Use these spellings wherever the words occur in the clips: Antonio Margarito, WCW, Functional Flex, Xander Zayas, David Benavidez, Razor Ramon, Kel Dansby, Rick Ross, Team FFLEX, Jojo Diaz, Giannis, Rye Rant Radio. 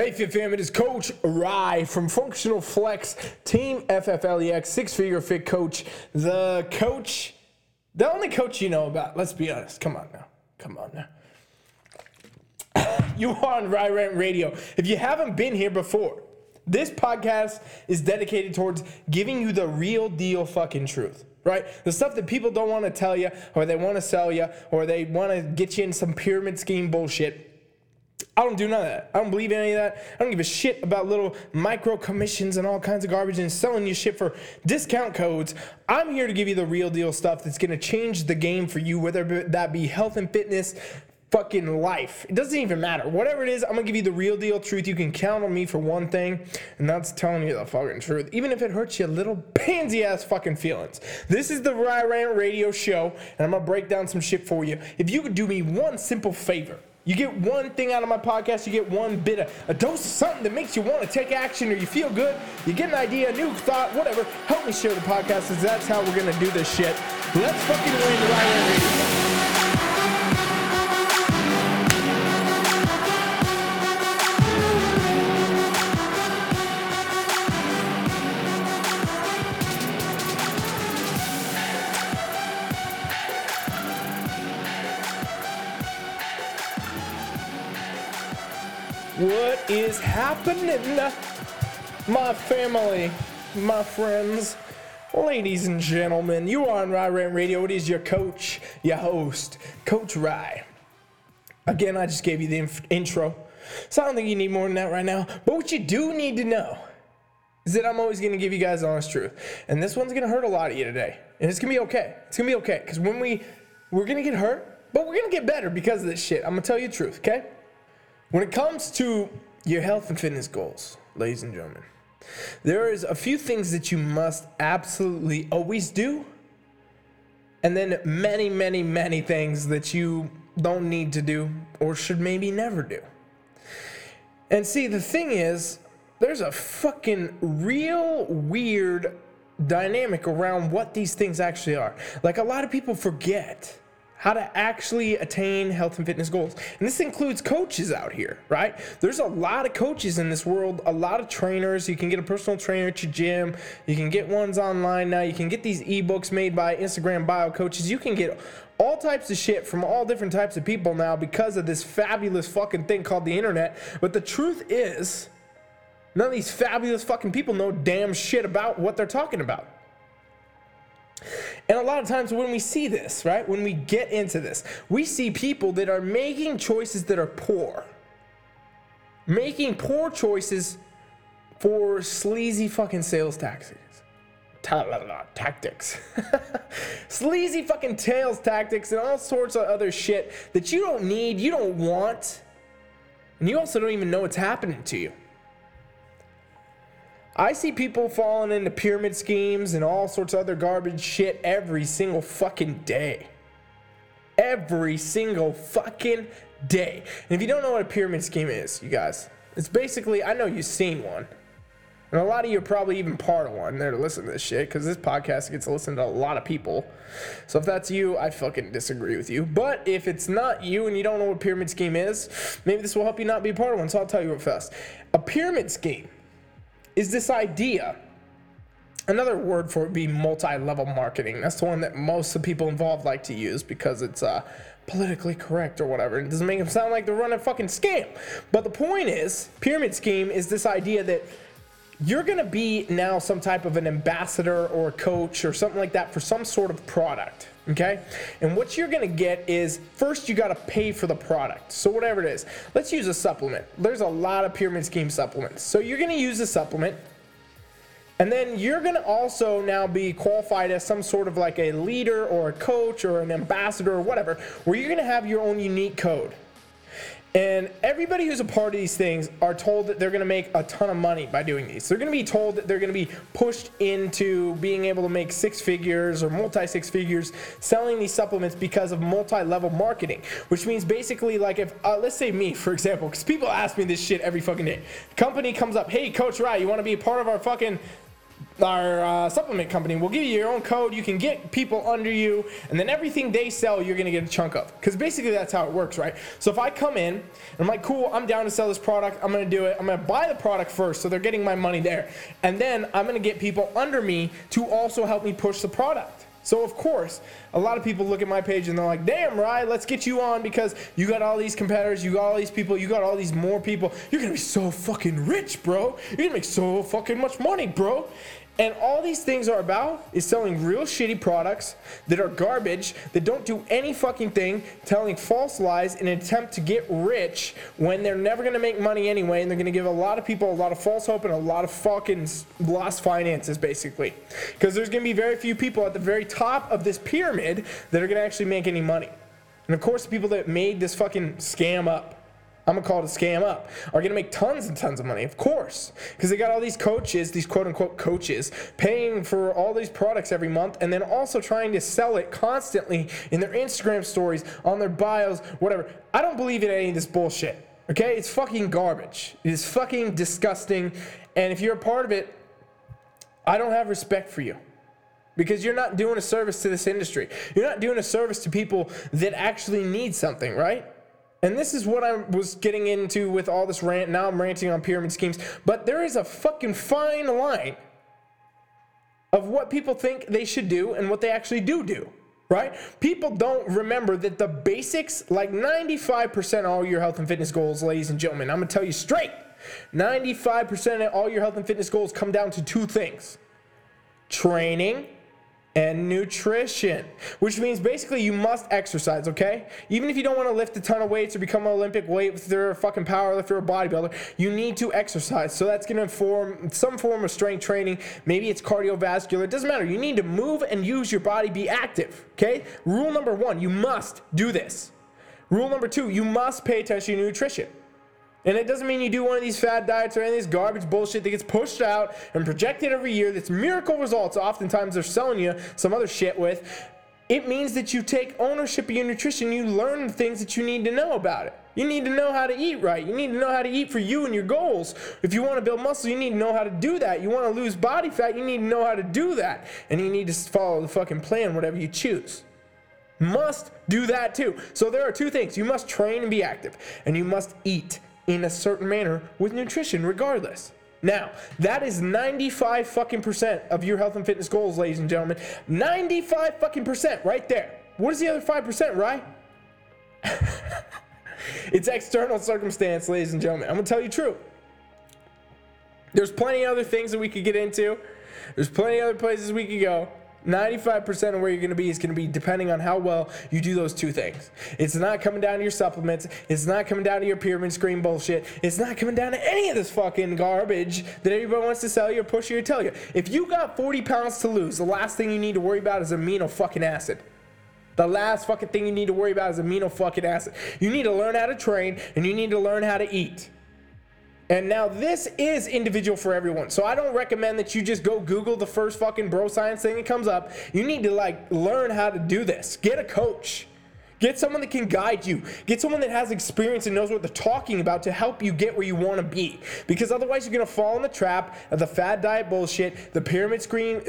Hey Fit Fam, it is Coach Rye from Functional Flex, Team FFLEX, six-figure fit coach, the only coach you know about, let's be honest, come on now. You are on Rye Rant Radio. If you haven't been here before, this podcast is dedicated towards giving you the real deal fucking truth. Right? The stuff that people don't want to tell you, or they want to sell you, or they want to get you in some pyramid scheme bullshit. I don't do none of that. I don't believe in any of that. I don't give a shit about little micro commissions and all kinds of garbage and selling you shit for discount codes. I'm here to give you the real deal stuff that's going to change the game for you, whether that be health and fitness, fucking life. It doesn't even matter. Whatever it is, I'm going to give you the real deal truth. You can count on me for one thing, and that's telling you the fucking truth, even if it hurts your little pansy-ass fucking feelings. This is the Rye Rant Radio Show, and I'm going to break down some shit for you. If you could do me one simple favor. You get one thing out of my podcast, you get one bit of a dose of something that makes you want to take action or you feel good. You get an idea, a new thought, whatever. Help me share the podcast because that's how we're going to do this shit. Let's fucking win the Rye Rant Radio. What is happening, my family, my friends, ladies and gentlemen? You are on Rye Rant Radio. It is your coach, your host, Coach Rye. Again, I just gave you the intro, so I don't think you need more than that right now. But what you do need to know is that I'm always going to give you guys honest truth. And this one's going to hurt a lot of you today. And it's going to be okay. It's going to be okay. Because when we're going to get hurt, but we're going to get better because of this shit. I'm going to tell you the truth, okay? When it comes to your health and fitness goals, ladies and gentlemen, there is a few things that you must absolutely always do, and then many, many, many things that you don't need to do or should maybe never do. And see, the thing is, there's a fucking real weird dynamic around what these things actually are. Like, a lot of people forget how to actually attain health and fitness goals. And this includes coaches out here, right? There's a lot of coaches in this world, a lot of trainers. You can get a personal trainer at your gym. You can get ones online now. You can get these ebooks made by Instagram bio coaches. You can get all types of shit from all different types of people now because of this fabulous fucking thing called the internet. But the truth is, none of these fabulous fucking people know damn shit about what they're talking about. And a lot of times when we see this, right, when we get into this, we see people that are making choices that are poor. Making poor choices for sleazy fucking sales tactics. Sleazy fucking sales tactics and all sorts of other shit that you don't need, you don't want, and you also don't even know what's happening to you. I see people falling into pyramid schemes and all sorts of other garbage shit every single fucking day. Every single fucking day. And if you don't know what a pyramid scheme is, you guys, it's basically, I know you've seen one. And a lot of you are probably even part of one there to listen to this shit, because this podcast gets listened to a lot of people. So if that's you, I fucking disagree with you. But if it's not you and you don't know what a pyramid scheme is, maybe this will help you not be part of one. So I'll tell you what first. A pyramid scheme is this idea, another word for it would be multi-level marketing. That's the one that most of the people involved like to use because it's politically correct or whatever. It doesn't make them sound like they're running a fucking scam. But the point is, pyramid scheme is this idea that you're going to be now some type of an ambassador or a coach or something like that for some sort of product, okay? And what you're going to get is, first you got to pay for the product. So whatever it is, let's use a supplement. There's a lot of pyramid scheme supplements. So you're going to use a supplement, and then you're going to also now be qualified as some sort of like a leader or a coach or an ambassador or whatever, where you're going to have your own unique code. And everybody who's a part of these things are told that they're going to make a ton of money by doing these. They're going to be told that they're going to be pushed into being able to make six figures or multi-six figures selling these supplements because of multi-level marketing, which means basically like if, let's say me, for example, because people ask me this shit every fucking day. Company comes up, hey, Coach Rye, you want to be a part of our fucking our supplement company will give you your own code. You can get people under you, and then everything they sell, you're going to get a chunk of. Because basically that's how it works, right? So if I come in, and I'm like, cool, I'm down to sell this product. I'm going to do it. I'm going to buy the product first, so they're getting my money there. And then I'm going to get people under me to also help me push the product. So, of course, a lot of people look at my page and they're like, damn, Rye, let's get you on because you got all these competitors, you got all these people, you got all these more people. You're going to be so fucking rich, bro. You're going to make so fucking much money, bro. And all these things are about is selling real shitty products that are garbage, that don't do any fucking thing, telling false lies in an attempt to get rich when they're never going to make money anyway, and they're going to give a lot of people a lot of false hope and a lot of fucking lost finances, basically. Because there's going to be very few people at the very top of this pyramid that are going to actually make any money. And of course, the people that made this fucking scam up, I'm going to call it a scam up, are going to make tons and tons of money, of course, because they got all these coaches, these quote-unquote coaches, paying for all these products every month and then also trying to sell it constantly in their Instagram stories, on their bios, whatever. I don't believe in any of this bullshit, okay? It's fucking garbage. It is fucking disgusting, and if you're a part of it, I don't have respect for you. Because you're not doing a service to this industry. You're not doing a service to people that actually need something, right? And this is what I was getting into with all this rant. Now I'm ranting on pyramid schemes. But there is a fucking fine line of what people think they should do and what they actually do, right? People don't remember that the basics, like 95% of all your health and fitness goals, ladies and gentlemen, I'm going to tell you straight, 95% of all your health and fitness goals come down to two things: training and nutrition, which means basically you must exercise, okay? Even if you don't want to lift a ton of weights or become an Olympic weightlifter, a fucking powerlifter, or a bodybuilder, you need to exercise. So that's going to inform some form of strength training. Maybe it's cardiovascular. It doesn't matter. You need to move and use your body. Be active, okay? Rule number one, you must do this. Rule number two, you must pay attention to nutrition. And it doesn't mean you do one of these fad diets or any of this garbage bullshit that gets pushed out and projected every year that's miracle results. Oftentimes they're selling you some other shit with. It means that you take ownership of your nutrition. You learn the things that you need to know about it. You need to know how to eat right. You need to know how to eat for you and your goals. If you want to build muscle, you need to know how to do that. You want to lose body fat, you need to know how to do that. And you need to follow the fucking plan, whatever you choose. Must do that too. So there are two things. You must train and be active. And you must eat in a certain manner with nutrition regardless. Now, that is 95 fucking percent of your health and fitness goals, ladies and gentlemen. 95 fucking percent right there. What is the other 5%, right? It's external circumstance, ladies and gentlemen. I'm gonna tell you true. There's plenty of other things that we could get into. There's plenty of other places we could go. 95% of where you're going to be is going to be depending on how well you do those two things. It's not coming down to your supplements. It's not coming down to your pyramid scheme bullshit. It's not coming down to any of this fucking garbage that everybody wants to sell you or push you or tell you. If you got 40 pounds to lose, the last thing you need to worry about is amino fucking acid. The last fucking thing you need to worry about is amino fucking acid. You need to learn how to train and you need to learn how to eat. And now this is individual for everyone. So I don't recommend that you just go Google the first fucking bro science thing that comes up. You need to learn how to do this. Get a coach. Get someone that can guide you. Get someone that has experience and knows what they're talking about to help you get where you want to be. Because otherwise you're going to fall in the trap of the fad diet bullshit, the pyramid scheme,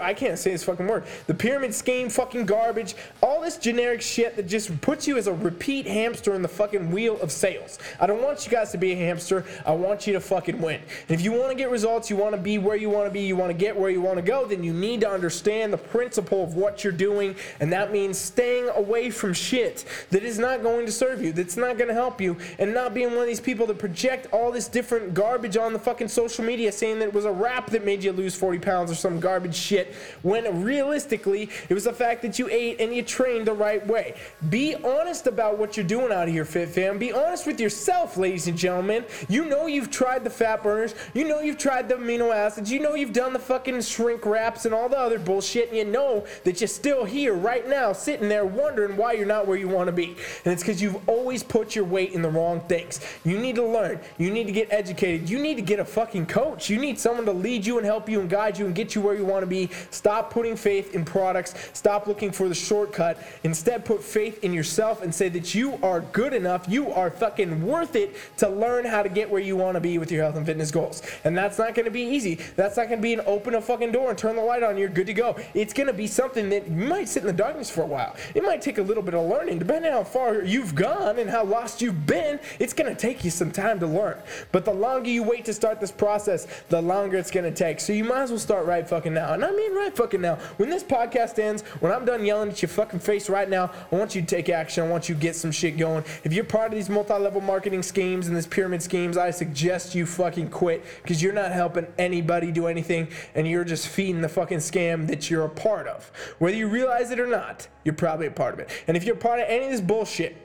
I can't say this fucking word, the pyramid scheme fucking garbage, all this generic shit that just puts you as a repeat hamster in the fucking wheel of sales. I don't want you guys to be a hamster. I want you to fucking win. And if you want to get results, you want to be where you want to be, you want to get where you want to go, then you need to understand the principle of what you're doing, and that means staying away from shit that is not going to serve you, that's not going to help you, and not being one of these people that project all this different garbage on the fucking social media saying that it was a rap that made you lose 40 pounds or some garbage shit, when realistically it was the fact that you ate and you trained the right way. Be honest about what you're doing out of here, Fit Fam. Be honest with yourself, ladies and gentlemen. You know you've tried the fat burners, you know you've tried the amino acids, you know you've done the fucking shrink wraps and all the other bullshit, and you know that you're still here right now sitting there wondering why you're you're not where you want to be. And it's because you've always put your weight in the wrong things. You need to learn. You need to get educated. You need to get a fucking coach. You need someone to lead you and help you and guide you and get you where you want to be. Stop putting faith in products. Stop looking for the shortcut. Instead, put faith in yourself and say that you are good enough. You are fucking worth it to learn how to get where you want to be with your health and fitness goals. And that's not going to be easy. That's not going to be an open a fucking door and turn the light on. You're good to go. It's going to be something that you might sit in the darkness for a while. It might take a little bit of learning. Depending on how far you've gone and how lost you've been, it's going to take you some time to learn. But the longer you wait to start this process, the longer it's going to take. So you might as well start right fucking now. And I mean right fucking now. When this podcast ends, when I'm done yelling at your fucking face right now, I want you to take action. I want you to get some shit going. If you're part of these multi-level marketing schemes and these pyramid schemes, I suggest you fucking quit, because you're not helping anybody do anything, and you're just feeding the fucking scam that you're a part of. Whether you realize it or not, you're probably a part of it. And if you're part of any of this bullshit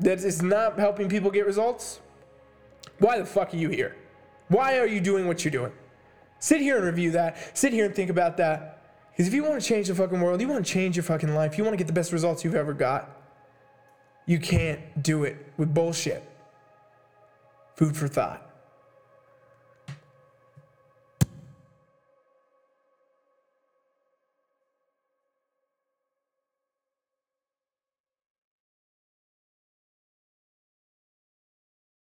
that is not helping people get results, why the fuck are you here? Why are you doing what you're doing? Sit here and review that. Sit here and think about that. Because if you want to change the fucking world, you want to change your fucking life, you want to get the best results you've ever got, you can't do it with bullshit. Food for thought.